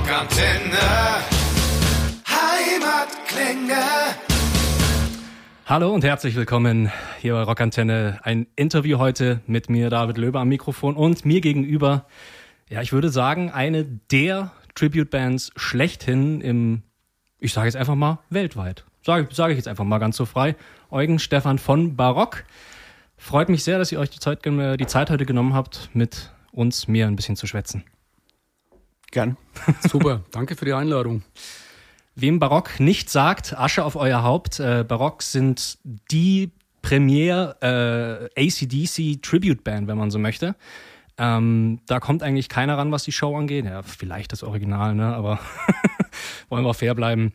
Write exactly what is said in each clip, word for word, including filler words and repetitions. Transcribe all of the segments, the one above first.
Rockantenne, Heimatklänge. Hallo und herzlich willkommen hier bei Rockantenne. Ein Interview heute mit mir, David Löber, am Mikrofon und mir gegenüber, ja, ich würde sagen, eine der Tribute-Bands schlechthin im, ich sage jetzt einfach mal, weltweit. Sage sag ich jetzt einfach mal ganz so frei. Eugen Stefan von Barock. Freut mich sehr, dass ihr euch die Zeit, die Zeit heute genommen habt, mit uns, mir ein bisschen zu schwätzen. Gern. Super, danke für die Einladung. Wem Barock nicht sagt, Asche auf euer Haupt. Äh, Barock sind die Premier äh, A C D C Tribute Band, wenn man so möchte. Ähm, da kommt eigentlich keiner ran, was die Show angeht. Ja, vielleicht das Original, ne? Aber wollen wir fair bleiben.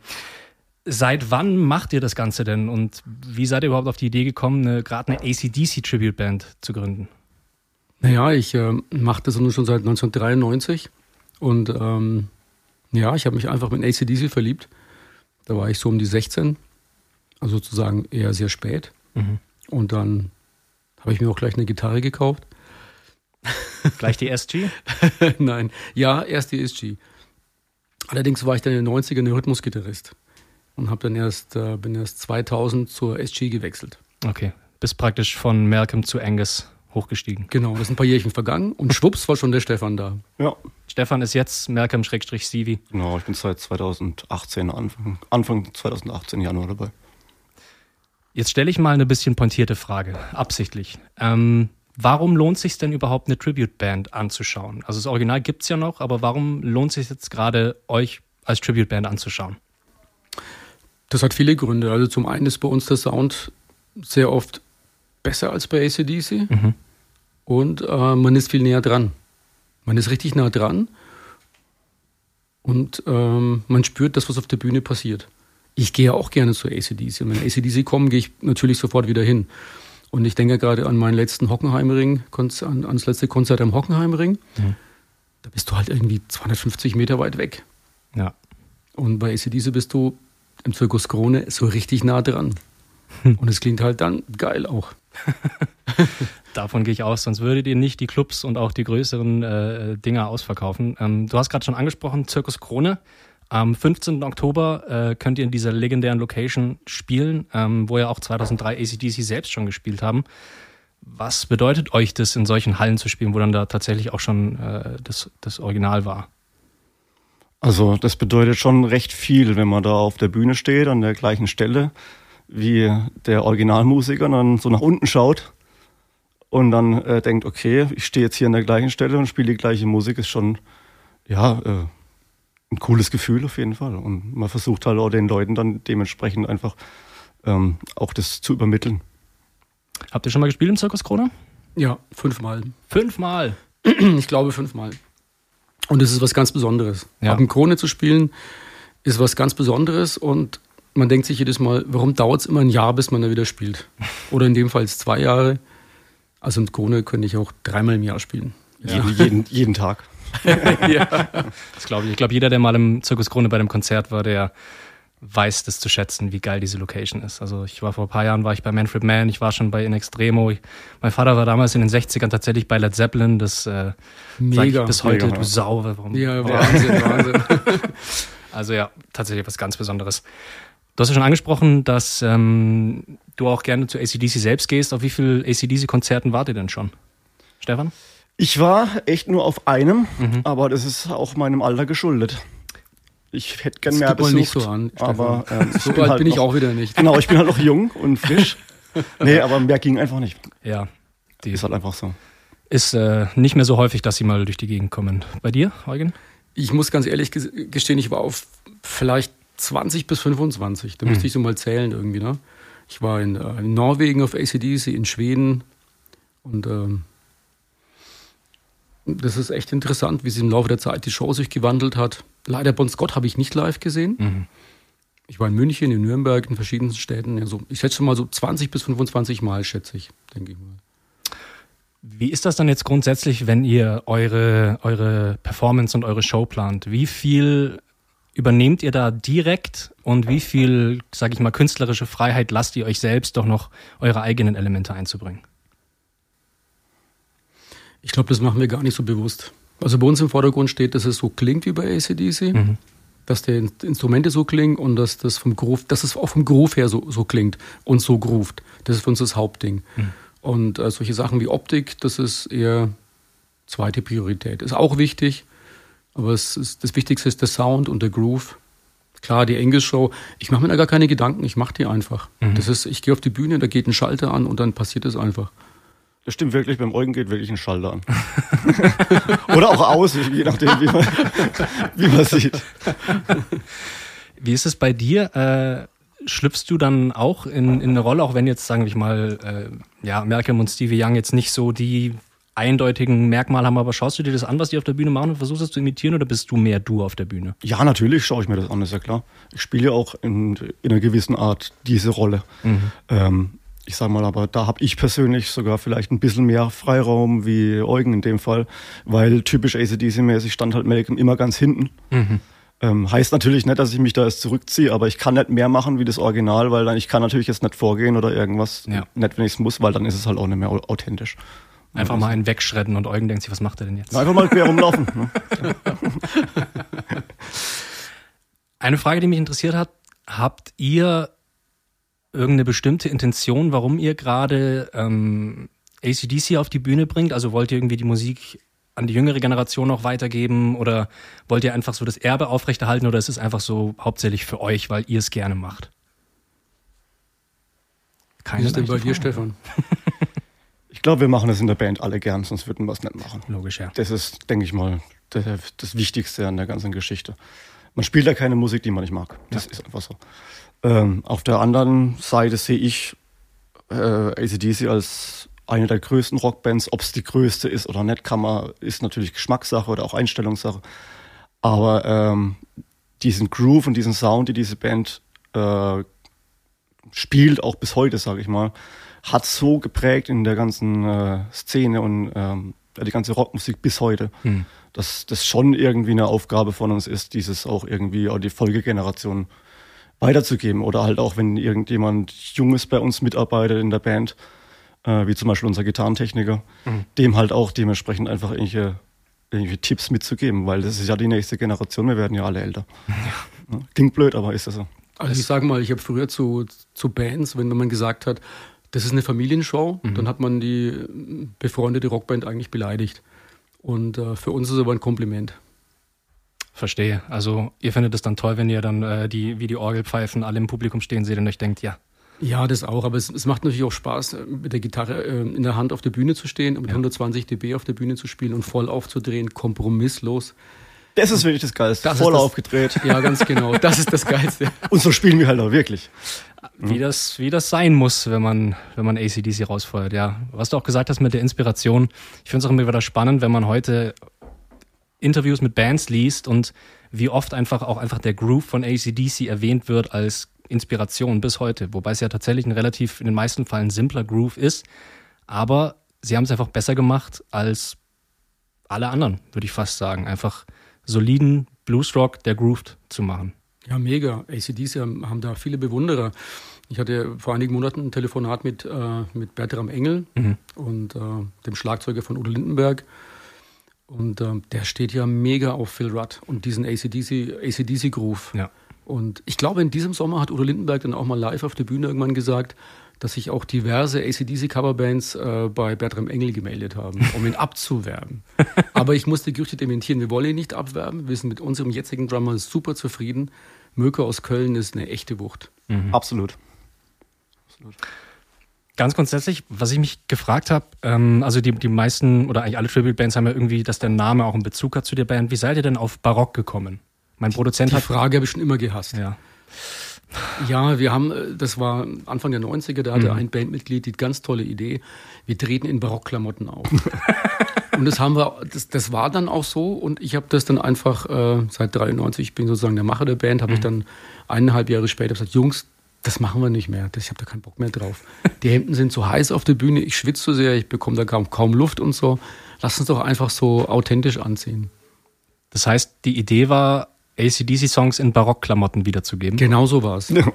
Seit wann macht ihr das Ganze denn? Und wie seid ihr überhaupt auf die Idee gekommen, gerade eine A C D C Tribute Band zu gründen? Naja, ich äh, mache das nun schon seit neunzehnhundertdreiundneunzig. Und ähm, ja, ich habe mich einfach mit A C D C verliebt. Da war ich so um die sechzehn, also sozusagen eher sehr spät. Mhm. Und dann habe ich mir auch gleich eine Gitarre gekauft. Gleich die S G? Nein, ja, erst die S G. Allerdings war ich dann in den neunzigern Rhythmusgitarrist und habe dann erst, äh, bin erst zweitausend zur S G gewechselt. Okay, bist praktisch von Malcolm zu Angus hochgestiegen. Genau, das ist ein paar Jährchen vergangen und schwupps war schon der Stefan da. Ja. Stefan ist jetzt Malcolm-Stevie. Genau, ich bin seit zweitausendachtzehn, Anfang, Anfang zweitausendachtzehn, Januar dabei. Jetzt stelle ich mal eine bisschen pointierte Frage, absichtlich. Ähm, warum lohnt es sich denn überhaupt, eine Tribute-Band anzuschauen? Also das Original gibt es ja noch, aber warum lohnt es sich jetzt gerade, euch als Tribute-Band anzuschauen? Das hat viele Gründe. Also zum einen ist bei uns der Sound sehr oft besser als bei A C D C. Mhm. Und äh, man ist viel näher dran. Man ist richtig nah dran und ähm, man spürt das, was auf der Bühne passiert. Ich gehe ja auch gerne zu A C D C. Und wenn A C D C kommen, gehe ich natürlich sofort wieder hin. Und ich denke gerade an meinen letzten Hockenheimring, an, ans letzte Konzert am Hockenheimring. Mhm. Da bist du halt irgendwie zweihundertfünfzig Meter weit weg. Ja. Und bei A C D C bist du im Zirkus Krone so richtig nah dran. Und es klingt halt dann geil auch. Davon gehe ich aus, sonst würdet ihr nicht die Clubs und auch die größeren äh, Dinger ausverkaufen. Ähm, du hast gerade schon angesprochen, Zirkus Krone. Am fünfzehnten Oktober äh, könnt ihr in dieser legendären Location spielen, ähm, wo ja auch zweitausenddrei A C D C selbst schon gespielt haben. Was bedeutet euch das, in solchen Hallen zu spielen, wo dann da tatsächlich auch schon äh, das, das Original war? Also das bedeutet schon recht viel, wenn man da auf der Bühne steht, an der gleichen Stelle wie der Originalmusiker, und dann so nach unten schaut und dann äh, denkt, okay, ich stehe jetzt hier an der gleichen Stelle und spiele die gleiche Musik, ist schon, ja, äh, ein cooles Gefühl auf jeden Fall. Und man versucht halt auch den Leuten dann dementsprechend einfach ähm, auch das zu übermitteln. Habt ihr schon mal gespielt im Zirkus Krone? Ja, fünfmal. Fünfmal? Ich glaube fünfmal. Und es ist was ganz Besonderes. Ja. Ab dem Krone zu spielen ist was ganz Besonderes und man denkt sich jedes Mal, warum dauert es immer ein Jahr, bis man da wieder spielt? Oder in dem Fall zwei Jahre. Also im Krone könnte ich auch dreimal im Jahr spielen. Ja. Jeden, jeden, jeden Tag. Ja. Das glaube ich. Ich glaube, jeder, der mal im Zirkus Krone bei einem Konzert war, der weiß das zu schätzen, wie geil diese Location ist. Also ich war vor ein paar Jahren war ich bei Manfred Mann, ich war schon bei In Extremo. Ich, mein Vater war damals in den sechzigern tatsächlich bei Led Zeppelin. Das äh, sage ich bis heute, mega, du Sau. Warum? Ja, Wahnsinn, Wahnsinn. Also ja, tatsächlich was ganz Besonderes. Du hast ja schon angesprochen, dass ähm, du auch gerne zu A C D C selbst gehst. Auf wie viel A C D C-Konzerten wart ihr denn schon? Stefan? Ich war echt nur auf einem, mhm. aber das ist auch meinem Alter geschuldet. Ich hätte gern das mehr besucht, nicht so an, aber ähm, so bin, halt bin ich noch, auch wieder nicht. Genau, ich bin halt noch jung und frisch. Nee, aber mehr ging einfach nicht. Ja, die ist halt einfach so. Ist äh, nicht mehr so häufig, dass sie mal durch die Gegend kommen. Bei dir, Eugen? Ich muss ganz ehrlich gestehen, ich war auf vielleicht zwanzig bis fünfundzwanzig, da müsste ich so mal zählen irgendwie, ne? Ich war in, äh, in Norwegen auf A C D C, in Schweden und ähm, das ist echt interessant, wie sich im Laufe der Zeit die Show sich gewandelt hat. Leider Bon Scott habe ich nicht live gesehen. Mhm. Ich war in München, in Nürnberg, in verschiedenen Städten. Also ich schätze mal so zwanzig bis fünfundzwanzig Mal, schätze ich, denke ich mal. Wie ist das dann jetzt grundsätzlich, wenn ihr eure, eure Performance und eure Show plant? Wie viel übernehmt ihr da direkt und wie viel, sage ich mal, künstlerische Freiheit lasst ihr euch selbst, doch noch eure eigenen Elemente einzubringen? Ich glaube, das machen wir gar nicht so bewusst. Also bei uns im Vordergrund steht, dass es so klingt wie bei A C D C, mhm. dass die Instrumente so klingen und dass das vom Groove, dass es auch vom Groove her so, so klingt und so groovt. Das ist für uns das Hauptding. Mhm. Und äh, solche Sachen wie Optik, das ist eher zweite Priorität. Ist auch wichtig, aber es ist, das Wichtigste ist der Sound und der Groove. Klar, die Angus-Show, ich mache mir da gar keine Gedanken, ich mache die einfach. Mhm. Das ist, ich gehe auf die Bühne, da geht ein Schalter an und dann passiert es einfach. Das stimmt wirklich, beim Eugen geht wirklich ein Schalter an. Oder auch aus, je nachdem, wie man, wie man sieht. Wie ist es bei dir? Äh, schlüpfst du dann auch in, in eine Rolle, auch wenn jetzt, sagen wir mal, äh, ja, Malcolm und Stevie Young jetzt nicht so die eindeutigen Merkmale haben, aber schaust du dir das an, was die auf der Bühne machen und versuchst das zu imitieren, oder bist du mehr du auf der Bühne? Ja, natürlich schaue ich mir das an, ist ja klar. Ich spiele ja auch in, in einer gewissen Art diese Rolle. Mhm. Ähm, Ich sag mal, aber da habe ich persönlich sogar vielleicht ein bisschen mehr Freiraum wie Eugen in dem Fall, weil typisch A C D C-mäßig stand halt Malcolm immer ganz hinten. Mhm. Ähm, heißt natürlich nicht, dass ich mich da jetzt zurückziehe, aber ich kann nicht mehr machen wie das Original, weil dann ich kann natürlich jetzt nicht vorgehen oder irgendwas, ja. nicht wenn ich es muss, weil dann ist es halt auch nicht mehr authentisch. Einfach mal einen wegschredden und Eugen denkt sich, was macht er denn jetzt? Einfach mal quer rumlaufen. Ne? Eine Frage, die mich interessiert hat, habt ihr irgendeine bestimmte Intention, warum ihr gerade ähm, A C D C auf die Bühne bringt? Also wollt ihr irgendwie die Musik an die jüngere Generation noch weitergeben oder wollt ihr einfach so das Erbe aufrechterhalten oder ist es einfach so hauptsächlich für euch, weil ihr es gerne macht? Keine Wie ist denn bei dir, Stefan? Ich glaube, wir machen das in der Band alle gern, sonst würden wir es nicht machen. Logisch, ja. Das ist, denke ich mal, das, das Wichtigste an der ganzen Geschichte. Man spielt ja keine Musik, die man nicht mag. Das ja. ist einfach so. Ähm, auf der anderen Seite sehe ich äh, A C D C als eine der größten Rockbands. Ob es die größte ist oder nicht, kann man, ist natürlich Geschmackssache oder auch Einstellungssache. Aber ähm, diesen Groove und diesen Sound, die diese Band äh, spielt, auch bis heute, sage ich mal, hat so geprägt in der ganzen äh, Szene und ähm, die ganze Rockmusik bis heute, hm. dass das schon irgendwie eine Aufgabe von uns ist, dieses auch irgendwie auch die Folgegeneration weiterzugeben oder halt auch, wenn irgendjemand Junges bei uns mitarbeitet in der Band, äh, wie zum Beispiel unser Gitarrentechniker, mhm. dem halt auch dementsprechend einfach irgendwelche, irgendwelche Tipps mitzugeben, weil das ist ja die nächste Generation, wir werden ja alle älter. Ja. Klingt blöd, aber ist das so. Also ich sage mal, ich habe früher zu, zu Bands, wenn man gesagt hat, das ist eine Familienshow, mhm. dann hat man die befreundete Rockband eigentlich beleidigt. Und äh, für uns ist es aber ein Kompliment. Verstehe. Also ihr findet es dann toll, wenn ihr dann äh, die, wie die Orgelpfeifen alle im Publikum stehen seht und euch denkt, ja. Ja, das auch. Aber es, es macht natürlich auch Spaß, mit der Gitarre äh, in der Hand auf der Bühne zu stehen und mit ja. hundertzwanzig Dezibel auf der Bühne zu spielen und voll aufzudrehen, kompromisslos. Das ist wirklich das Geilste. Das voll das, aufgedreht. Ja, ganz genau. Das ist das Geilste. Und so spielen wir halt auch wirklich. Wie das, wie das sein muss, wenn man, wenn man A C D C rausfeuert, ja. Was du auch gesagt hast mit der Inspiration. Ich finde es auch immer wieder spannend, wenn man heute Interviews mit Bands liest und wie oft einfach auch einfach der Groove von A C D C erwähnt wird als Inspiration bis heute, wobei es ja tatsächlich ein relativ in den meisten Fällen simpler Groove ist, aber sie haben es einfach besser gemacht als alle anderen, würde ich fast sagen, einfach soliden Bluesrock, der grooved, zu machen. Ja, mega. A C D C haben da viele Bewunderer. Ich hatte vor einigen Monaten ein Telefonat mit, äh, mit Bertram Engel mhm. und äh, dem Schlagzeuger von Udo Lindenberg. Und ähm, der steht ja mega auf Phil Rudd und diesen A C D C Groove. Ja. Und ich glaube, in diesem Sommer hat Udo Lindenberg dann auch mal live auf der Bühne irgendwann gesagt, dass sich auch diverse A C D C Coverbands äh, bei Bertram Engel gemeldet haben, um ihn abzuwerben. Aber ich muss die Gerüchte dementieren, wir wollen ihn nicht abwerben. Wir sind mit unserem jetzigen Drummer super zufrieden. Möke aus Köln ist eine echte Wucht. Mhm. Absolut. Absolut. Ganz grundsätzlich, was ich mich gefragt habe, ähm, also die, die meisten oder eigentlich alle Tribute-Bands haben ja irgendwie, dass der Name auch einen Bezug hat zu der Band. Wie seid ihr denn auf Barock gekommen? Mein Produzent die, die hat... Die Frage habe ich schon immer gehasst. Ja. ja, wir haben, das war Anfang der neunziger, da hatte mhm. ein Bandmitglied die ganz tolle Idee, wir treten in Barockklamotten auf. Und das haben wir, das, das war dann auch so und ich habe das dann einfach äh, seit dreiundneunzig, ich bin sozusagen der Macher der Band, habe mhm. ich dann eineinhalb Jahre später gesagt, Jungs, das machen wir nicht mehr. Das, ich habe da keinen Bock mehr drauf. Die Hemden sind zu heiß auf der Bühne. Ich schwitze zu sehr. Ich bekomme da kaum, kaum Luft und so. Lass uns doch einfach so authentisch anziehen. Das heißt, die Idee war, A C D C Songs in Barockklamotten wiederzugeben? Genau so war es. Ja.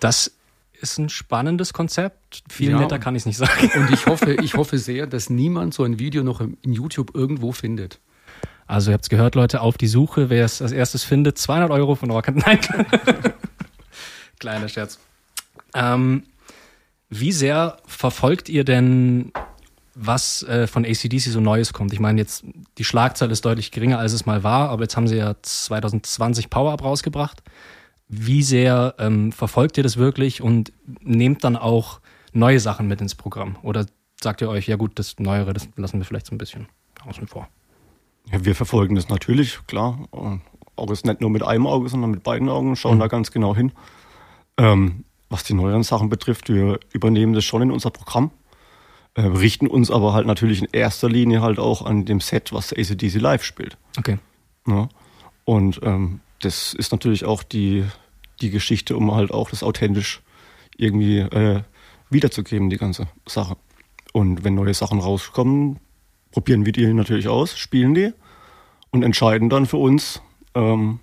Das ist ein spannendes Konzept. Viel ja. netter kann ich es nicht sagen. Und ich hoffe, ich hoffe sehr, dass niemand so ein Video noch in YouTube irgendwo findet. Also ihr habt es gehört, Leute, auf die Suche, wer es als erstes findet, zweihundert Euro von Rock Antenne. Kleiner Scherz. Ähm, wie sehr verfolgt ihr denn, was äh, von A C D C so Neues kommt? Ich meine, jetzt die Schlagzahl ist deutlich geringer, als es mal war, aber jetzt haben sie ja zwanzig zwanzig Power-Up rausgebracht. Wie sehr ähm, verfolgt ihr das wirklich und nehmt dann auch neue Sachen mit ins Programm? Oder sagt ihr euch, ja gut, das Neuere, das lassen wir vielleicht so ein bisschen außen vor? Ja, wir verfolgen das natürlich, klar. Auch jetzt nicht nur mit einem Auge, sondern mit beiden Augen, schauen mhm. da ganz genau hin. Ähm, was die neueren Sachen betrifft, wir übernehmen das schon in unser Programm, äh, richten uns aber halt natürlich in erster Linie halt auch an dem Set, was A C D C live spielt. Okay. Ja? Und ähm, das ist natürlich auch die, die Geschichte, um halt auch das authentisch irgendwie äh, wiederzugeben, die ganze Sache. Und wenn neue Sachen rauskommen, probieren wir die natürlich aus, spielen die und entscheiden dann für uns, ähm,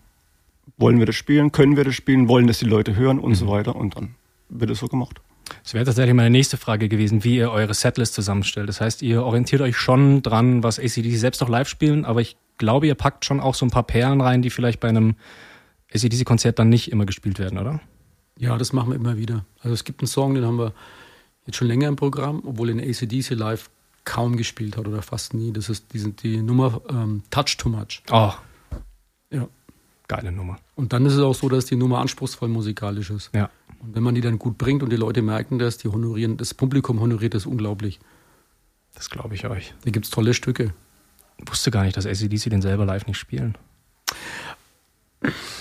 wollen wir das spielen, können wir das spielen, wollen das die Leute hören und mhm. so weiter, und dann wird es so gemacht. Das wäre tatsächlich meine nächste Frage gewesen, wie ihr eure Setlist zusammenstellt. Das heißt, ihr orientiert euch schon dran, was A C D C selbst noch live spielen, aber ich glaube, ihr packt schon auch so ein paar Perlen rein, die vielleicht bei einem A C D C-Konzert dann nicht immer gespielt werden, oder? Ja, das machen wir immer wieder. Also es gibt einen Song, den haben wir jetzt schon länger im Programm, obwohl in A C D C live kaum gespielt hat oder fast nie. Das ist die, die Nummer ähm, Touch Too Much. Oh. Ja. Geile Nummer. Und dann ist es auch so, dass die Nummer anspruchsvoll musikalisch ist. Ja. Und wenn man die dann gut bringt und die Leute merken das, die honorieren, das Publikum honoriert das unglaublich. Das glaube ich euch. Da gibt es tolle Stücke. Ich wusste gar nicht, dass A C D C den selber live nicht spielen.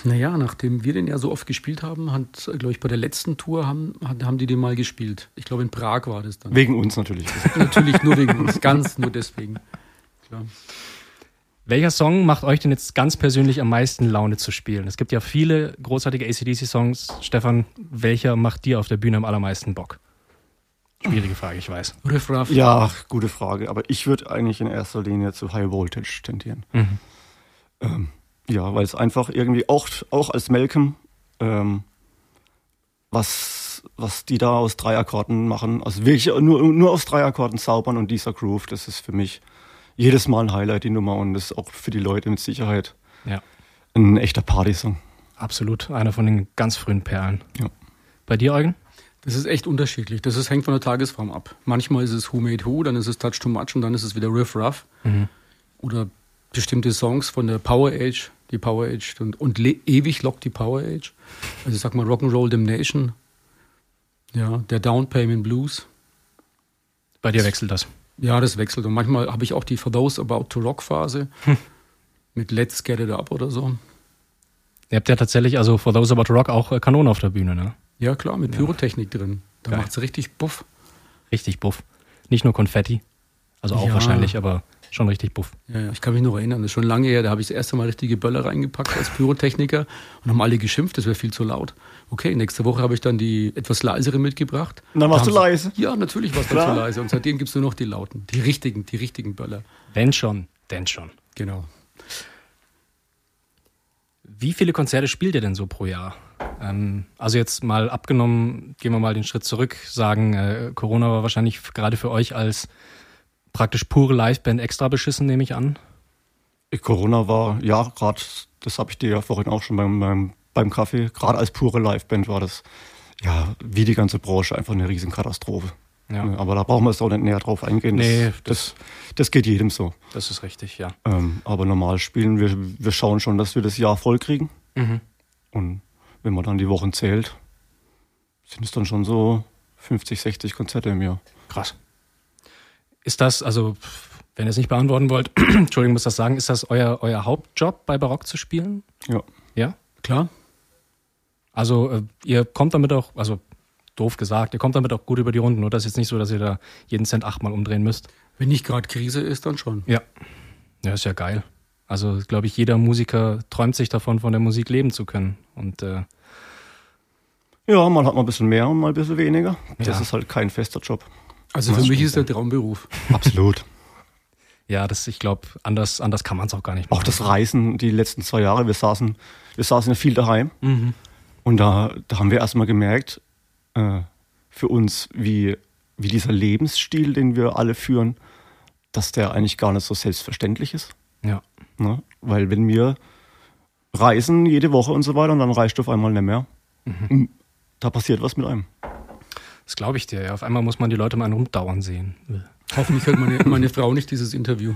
Naja, nachdem wir den ja so oft gespielt haben, hat, glaube ich, bei der letzten Tour haben, haben die den mal gespielt. Ich glaube, in Prag war das dann. Wegen uns natürlich. Natürlich nur wegen uns, ganz nur deswegen. Klar. Welcher Song macht euch denn jetzt ganz persönlich am meisten Laune zu spielen? Es gibt ja viele großartige A C D C-Songs. Stefan, welcher macht dir auf der Bühne am allermeisten Bock? Schwierige Frage, ich weiß. Riff Ruff. Ja, gute Frage. Aber ich würde eigentlich in erster Linie zu High Voltage tendieren. Mhm. Ähm. Ja, weil es einfach irgendwie auch, auch als Malcolm, ähm, was, was die da aus drei Akkorden machen, also wirklich nur, nur aus drei Akkorden zaubern und dieser Groove, das ist für mich jedes Mal ein Highlight, die Nummer, und das ist auch für die Leute mit Sicherheit ja. ein echter Party-Song. Absolut, einer von den ganz frühen Perlen. Ja. Bei dir, Eugen? Das ist echt unterschiedlich, das ist, hängt von der Tagesform ab. Manchmal ist es Who Made Who, dann ist es Touch Too Much und dann ist es wieder Riff Ruff mhm. oder bestimmte Songs von der Power Age, die Power Age und, und le- ewig lockt die Power Age. Also ich sag mal Rock'n'Roll Damnation, ja, der Downpayment Blues. Bei dir wechselt das? Ja, das wechselt. Und manchmal habe ich auch die For Those About to Rock Phase hm. mit Let's Get It Up oder so. Ihr habt ja tatsächlich also For Those About to Rock auch Kanonen auf der Bühne, ne? Ja klar, mit Pyrotechnik ja. drin. Da Geil. Macht's richtig buff. Richtig buff. Nicht nur Konfetti, also auch ja. wahrscheinlich, aber... Schon richtig buff. Ja, ja, ich kann mich noch erinnern, das ist schon lange her, da habe ich das erste Mal richtige Böller reingepackt als Pyrotechniker und haben alle geschimpft, das wäre viel zu laut. Okay, nächste Woche habe ich dann die etwas leisere mitgebracht. Und dann warst da du leise. Sie, ja, natürlich warst du zu leise. Und seitdem gibt es nur noch die lauten, die richtigen, die richtigen Böller. Wenn schon, denn schon. Genau. Wie viele Konzerte spielt ihr denn so pro Jahr? Ähm, also jetzt mal abgenommen, gehen wir mal den Schritt zurück, sagen, äh, Corona war wahrscheinlich gerade für euch als praktisch pure Liveband extra beschissen, nehme ich an? Corona war, ja, gerade, das habe ich dir ja vorhin auch schon beim, beim, beim Kaffee, gerade als pure Liveband war das, ja, wie die ganze Branche, einfach eine Riesenkatastrophe. Ja. Aber da brauchen wir es auch nicht näher drauf eingehen. Das, nee, das, das, das geht jedem so. Das ist richtig, ja. Ähm, aber normal spielen, wir, wir schauen schon, dass wir das Jahr voll kriegen. Mhm. Und wenn man dann die Wochen zählt, sind es dann schon so fünfzig, sechzig Konzerte im Jahr. Krass. Ist das, also wenn ihr es nicht beantworten wollt, Entschuldigung, muss das sagen, ist das euer, euer Hauptjob, bei Barock zu spielen? Ja. Ja? Klar. Also äh, ihr kommt damit auch, also doof gesagt, ihr kommt damit auch gut über die Runden, oder? Das ist jetzt nicht so, dass ihr da jeden Cent achtmal umdrehen müsst. Wenn nicht gerade Krise ist, dann schon. Ja. Ja, ist ja geil. Also glaube ich, jeder Musiker träumt sich davon, von der Musik leben zu können. Und äh, ja, mal hat man ein bisschen mehr und mal ein bisschen weniger. Ja. Das ist halt kein fester Job. Also für mich ist der Traumberuf. Absolut. Ja, das, ich glaube, anders, anders kann man es auch gar nicht machen. Auch das Reisen die letzten zwei Jahre, wir saßen, wir saßen ja viel daheim. Mhm. Und da, da haben wir erstmal gemerkt, äh, für uns, wie, wie dieser Lebensstil, den wir alle führen, dass der eigentlich gar nicht so selbstverständlich ist. Ja. Na, weil wenn wir reisen jede Woche und so weiter und dann reicht auf einmal nicht mehr, mhm. da passiert was mit einem. Das glaube ich dir, ja. Auf einmal muss man die Leute mal rumdauern sehen. Hoffentlich hört meine, meine Frau nicht dieses Interview.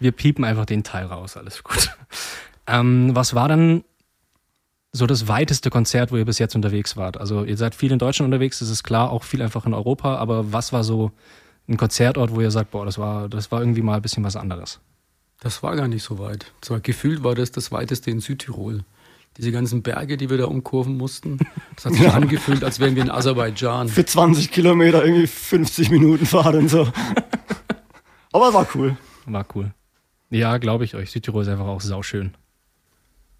Wir piepen einfach den Teil raus, alles gut. Ähm, was war dann so das weiteste Konzert, wo ihr bis jetzt unterwegs wart? Also ihr seid viel in Deutschland unterwegs, das ist klar, auch viel einfach in Europa, aber was war so ein Konzertort, wo ihr sagt, boah, das war, das war irgendwie mal ein bisschen was anderes? Das war gar nicht so weit. Zwar gefühlt war das das weiteste in Südtirol. Diese ganzen Berge, die wir da umkurven mussten, das hat sich ja. angefühlt, als wären wir in Aserbaidschan. Für zwanzig Kilometer irgendwie fünfzig Minuten Fahrt und so. Aber war cool. War cool. Ja, glaube ich euch. Südtirol ist einfach auch sauschön.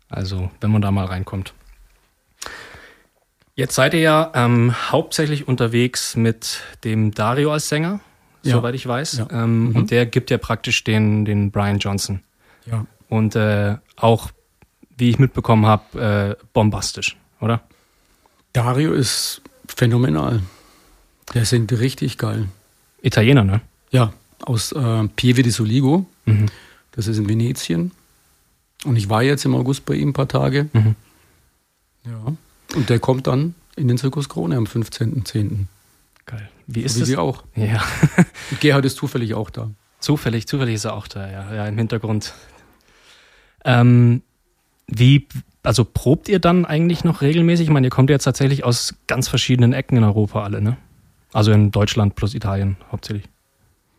Also, wenn man da mal reinkommt. Jetzt seid ihr ja ähm, hauptsächlich unterwegs mit dem Dario als Sänger, ja. soweit ich weiß. Ja. Ähm, mhm. Und der gibt ja praktisch den, den Brian Johnson. Ja. Und äh, auch, wie ich mitbekommen habe, äh, bombastisch, oder? Dario ist phänomenal. Der singt richtig geil. Italiener, ne? Ja, aus äh, Pieve di Soligo. Mhm. Das ist in Venetien. Und ich war jetzt im August bei ihm ein paar Tage. Mhm. Ja. Und der kommt dann in den Zirkus Krone am fünfzehnten Zehnten Geil. Wie ist das? Auch. Ja. Gerhard ist zufällig auch da. Zufällig, zufällig ist er auch da, ja, ja im Hintergrund. Ähm, wie, also probt ihr dann eigentlich noch regelmäßig? Ich meine, ihr kommt jetzt tatsächlich aus ganz verschiedenen Ecken in Europa alle, ne? Also in Deutschland plus Italien hauptsächlich.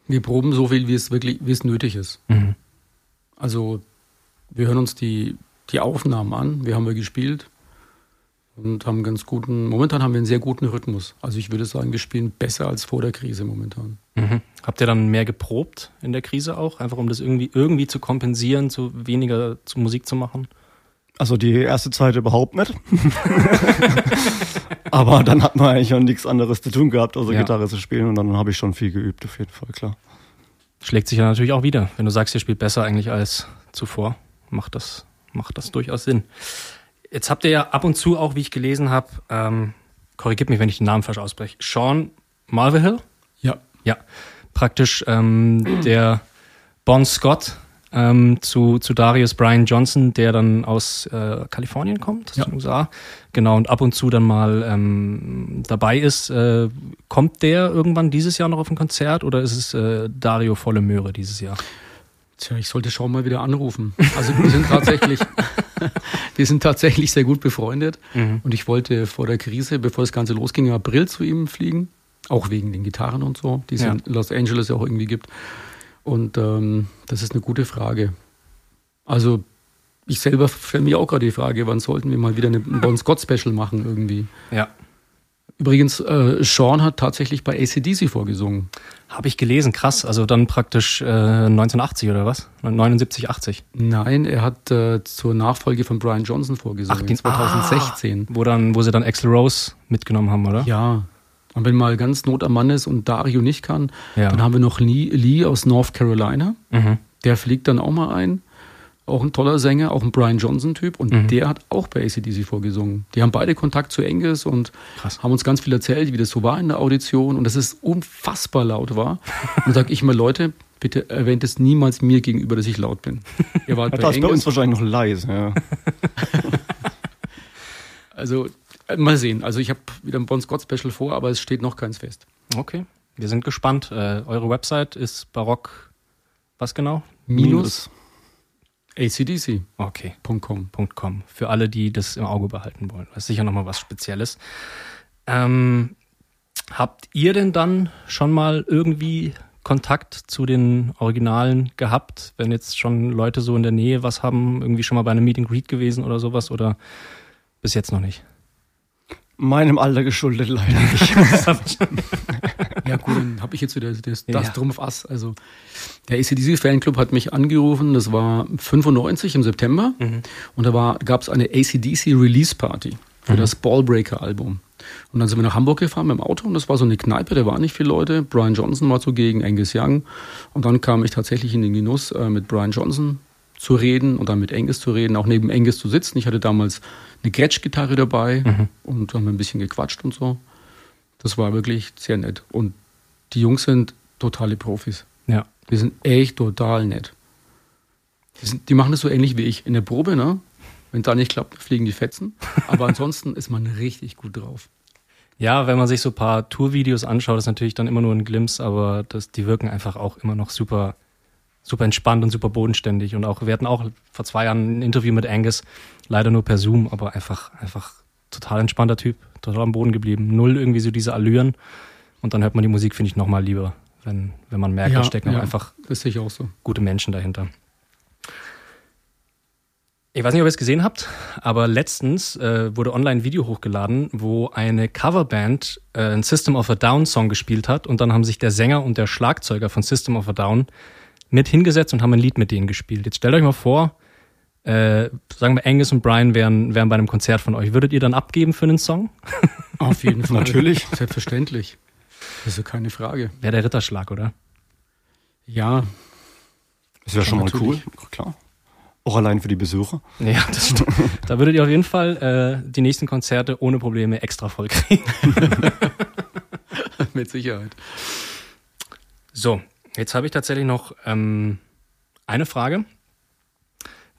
Wir proben so viel, wie es wirklich, wie es nötig ist. Mhm. Also wir hören uns die, die Aufnahmen an, wir haben wir gespielt und haben einen ganz guten, momentan haben wir einen sehr guten Rhythmus. Also ich würde sagen, wir spielen besser als vor der Krise momentan. Mhm. Habt ihr dann mehr geprobt in der Krise auch, einfach um das irgendwie irgendwie zu kompensieren, zu weniger zu Musik zu machen? Also die erste Zeit überhaupt nicht. Aber dann hat man eigentlich auch nichts anderes zu tun gehabt, außer ja. Gitarre zu spielen und dann habe ich schon viel geübt, auf jeden Fall, klar. Schlägt sich ja natürlich auch wieder, wenn du sagst, ihr spielt besser eigentlich als zuvor. Macht das, macht das durchaus Sinn. Jetzt habt ihr ja ab und zu auch, wie ich gelesen habe, ähm, korrigiert mich, wenn ich den Namen falsch ausspreche, Sean Marvill? Ja. Ja, praktisch ähm, der Bon Scott ähm, zu, zu Darius Brian Johnson, der dann aus äh, Kalifornien kommt, aus ja. den U S A. Genau, und ab und zu dann mal ähm, dabei ist. Äh, kommt der irgendwann dieses Jahr noch auf ein Konzert oder ist es äh, Dario volle Möhre dieses Jahr? Tja, ich sollte Sean mal wieder anrufen. Also wir sind tatsächlich, wir sind tatsächlich sehr gut befreundet. Mhm. Und ich wollte vor der Krise, bevor das Ganze losging, im April zu ihm fliegen. Auch wegen den Gitarren und so, die es ja. in Los Angeles ja auch irgendwie gibt. Und ähm, das ist eine gute Frage. Also ich selber stelle mir auch gerade die Frage, wann sollten wir mal wieder ein Bon Scott-Special machen irgendwie. Ja. Übrigens, äh, Sean hat tatsächlich bei A C D C vorgesungen. Habe ich gelesen, krass. Also dann praktisch äh, neunzehnhundertachtzig oder was? neunundsiebzig, achtzig Nein, er hat äh, zur Nachfolge von Brian Johnson vorgesungen, Ach, zwanzig sechzehn Ah, wo, dann, wo sie dann Axl Rose mitgenommen haben, oder? Ja, und wenn mal ganz Not am Mann ist und Dario nicht kann, ja. dann haben wir noch Lee, Lee aus North Carolina. Mhm. Der fliegt dann auch mal ein. Auch ein toller Sänger, auch ein Brian Johnson-Typ und mhm. der hat auch bei A C D C vorgesungen. Die haben beide Kontakt zu Angus und Krass. Haben uns ganz viel erzählt, wie das so war in der Audition und dass es unfassbar laut war. Und sage ich mal, Leute, bitte erwähnt es niemals mir gegenüber, dass ich laut bin. Ihr wart bei, bei uns wahrscheinlich noch leise. Ja. Also mal sehen. Also ich habe wieder ein Bon Scott-Special vor, aber es steht noch keins fest. Okay, wir sind gespannt. Äh, eure Website ist barock, was genau? Minus. Minus. A C D C Punkt com. Okay. .com. Für alle, die das im Auge behalten wollen. Das ist sicher nochmal was Spezielles. Ähm, habt ihr denn dann schon mal irgendwie Kontakt zu den Originalen gehabt? Wenn jetzt schon Leute so in der Nähe was haben, irgendwie schon mal bei einem Meet and Greet gewesen oder sowas? Oder bis jetzt noch nicht? Meinem Alter geschuldet leider nicht. Ja gut, dann habe ich jetzt wieder das, das ja. Trumpfass. Also der A C D C-Fanclub hat mich angerufen, das war fünfundneunzig im September. Mhm. Und da gab es eine A C D C-Release-Party für mhm. das Ballbreaker-Album. Und dann sind wir nach Hamburg gefahren mit dem Auto und das war so eine Kneipe, da waren nicht viele Leute. Brian Johnson war zugegen, Angus Young. Und dann kam ich tatsächlich in den Genuss, äh, mit Brian Johnson zu reden und dann mit Angus zu reden, auch neben Angus zu sitzen. Ich hatte damals eine Gretsch-Gitarre dabei mhm. und haben ein bisschen gequatscht und so. Das war wirklich sehr nett. Und die Jungs sind totale Profis. Ja. Die sind echt total nett. Die, sind, die machen das so ähnlich wie ich in der Probe, ne? Wenn da nicht klappt, fliegen die Fetzen. Aber ansonsten ist man richtig gut drauf. Ja, wenn man sich so ein paar Tourvideos anschaut, ist natürlich dann immer nur ein Glimpse, aber das, die wirken einfach auch immer noch super, super entspannt und super bodenständig. Und auch, wir hatten auch vor zwei Jahren ein Interview mit Angus, leider nur per Zoom, aber einfach, einfach total entspannter Typ, total am Boden geblieben. Null irgendwie so diese Allüren. Und dann hört man die Musik, finde ich, nochmal lieber, wenn, wenn man merkt, ja, da stecken ja, einfach das sehe ich auch so. Gute Menschen dahinter. Ich weiß nicht, ob ihr es gesehen habt, aber letztens äh, wurde online ein Video hochgeladen, wo eine Coverband äh, einen System of a Down Song gespielt hat und dann haben sich der Sänger und der Schlagzeuger von System of a Down mit hingesetzt und haben ein Lied mit denen gespielt. Jetzt stellt euch mal vor, äh, sagen wir Angus und Brian wären, wären bei einem Konzert von euch. Würdet ihr dann abgeben für einen Song? Auf jeden Fall. Natürlich. Selbstverständlich. Das ist ja keine Frage. Wäre der Ritterschlag, oder? Ja. Das wäre ja, schon mal cool. Klar. Auch allein für die Besucher. Ja, das stimmt. Da würdet ihr auf jeden Fall äh, die nächsten Konzerte ohne Probleme extra voll kriegen. Mit Sicherheit. So, jetzt habe ich tatsächlich noch ähm, eine Frage,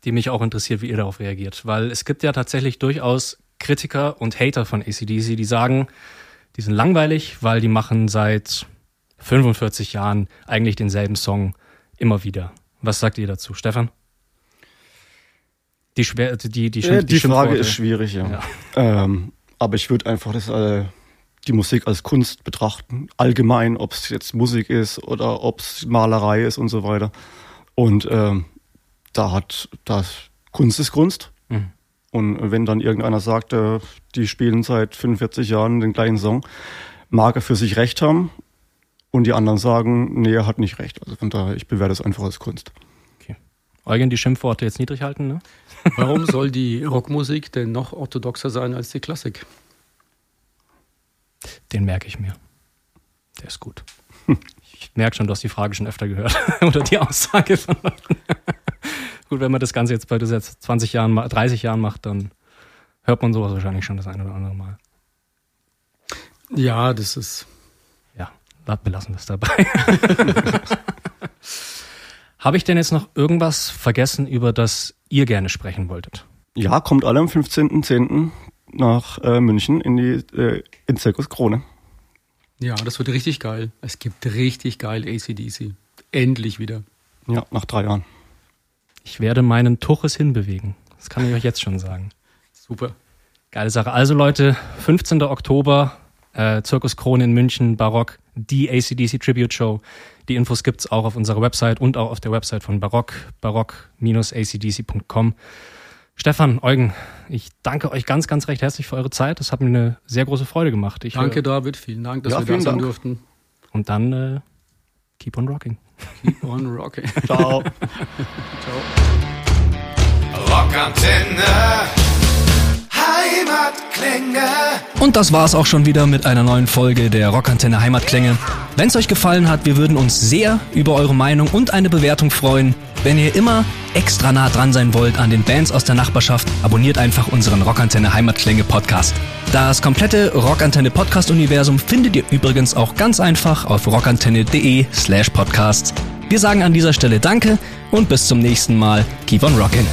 die mich auch interessiert, wie ihr darauf reagiert. Weil es gibt ja tatsächlich durchaus Kritiker und Hater von A C D C, die sagen, die sind langweilig, weil die machen seit fünfundvierzig Jahren eigentlich denselben Song immer wieder. Was sagt ihr dazu, Stefan? Die, schwer, die, die, Schimpf, die, die Frage ist schwierig, ja. ja. Ähm, aber ich würde einfach das, äh, die Musik als Kunst betrachten. Allgemein, ob es jetzt Musik ist oder ob es Malerei ist und so weiter. Und ähm, da hat das Kunst ist Kunst. Mhm. Und wenn dann irgendeiner sagt, äh, die spielen seit fünfundvierzig Jahren den gleichen Song, mag er für sich recht haben. Und die anderen sagen, nee, er hat nicht recht. Also von daher, ich bewerte es einfach als Kunst. Eugen, die Schimpfworte jetzt niedrig halten, ne? Warum soll die Rockmusik denn noch orthodoxer sein als die Klassik? Den merke ich mir. Der ist gut. Ich merke schon, du hast die Frage schon öfter gehört. Oder die Aussage von Leuten. Gut, wenn man das Ganze jetzt bei zwanzig Jahren, dreißig Jahren macht, dann hört man sowas wahrscheinlich schon das ein oder andere Mal. Ja, das ist... Ja, wir lassen das dabei. Habe ich denn jetzt noch irgendwas vergessen, über das ihr gerne sprechen wolltet? Ja, kommt alle am fünfzehnten zehnten nach äh, München in die äh, in Zirkus Krone. Ja, das wird richtig geil. Es gibt richtig geil A C D C. Endlich wieder. Ja, nach drei Jahren. Ich werde meinen Tuches hinbewegen. Das kann ich euch jetzt schon sagen. Super. Geile Sache. Also Leute, fünfzehnten Oktober, äh, Zirkus Krone in München, Barock, die A C D C Tribute Show. Die Infos gibt's auch auf unserer Website und auch auf der Website von Barock, barock dash a c d c punkt com. Stefan, Eugen, ich danke euch ganz, ganz recht herzlich für eure Zeit. Das hat mir eine sehr große Freude gemacht. Ich danke, höre... David. Vielen Dank, dass ja, wir da sein durften. Und dann äh, keep on rocking. Keep on rocking. Ciao. Ciao. Rockantenne. Und das war's auch schon wieder mit einer neuen Folge der Rockantenne Heimatklänge. Wenn's euch gefallen hat, wir würden uns sehr über eure Meinung und eine Bewertung freuen. Wenn ihr immer extra nah dran sein wollt an den Bands aus der Nachbarschaft, abonniert einfach unseren Rockantenne Heimatklänge Podcast. Das komplette Rockantenne Podcast Universum findet ihr übrigens auch ganz einfach auf rockantenne punkt de slash podcasts. Wir sagen an dieser Stelle Danke und bis zum nächsten Mal. Keep on rockin'.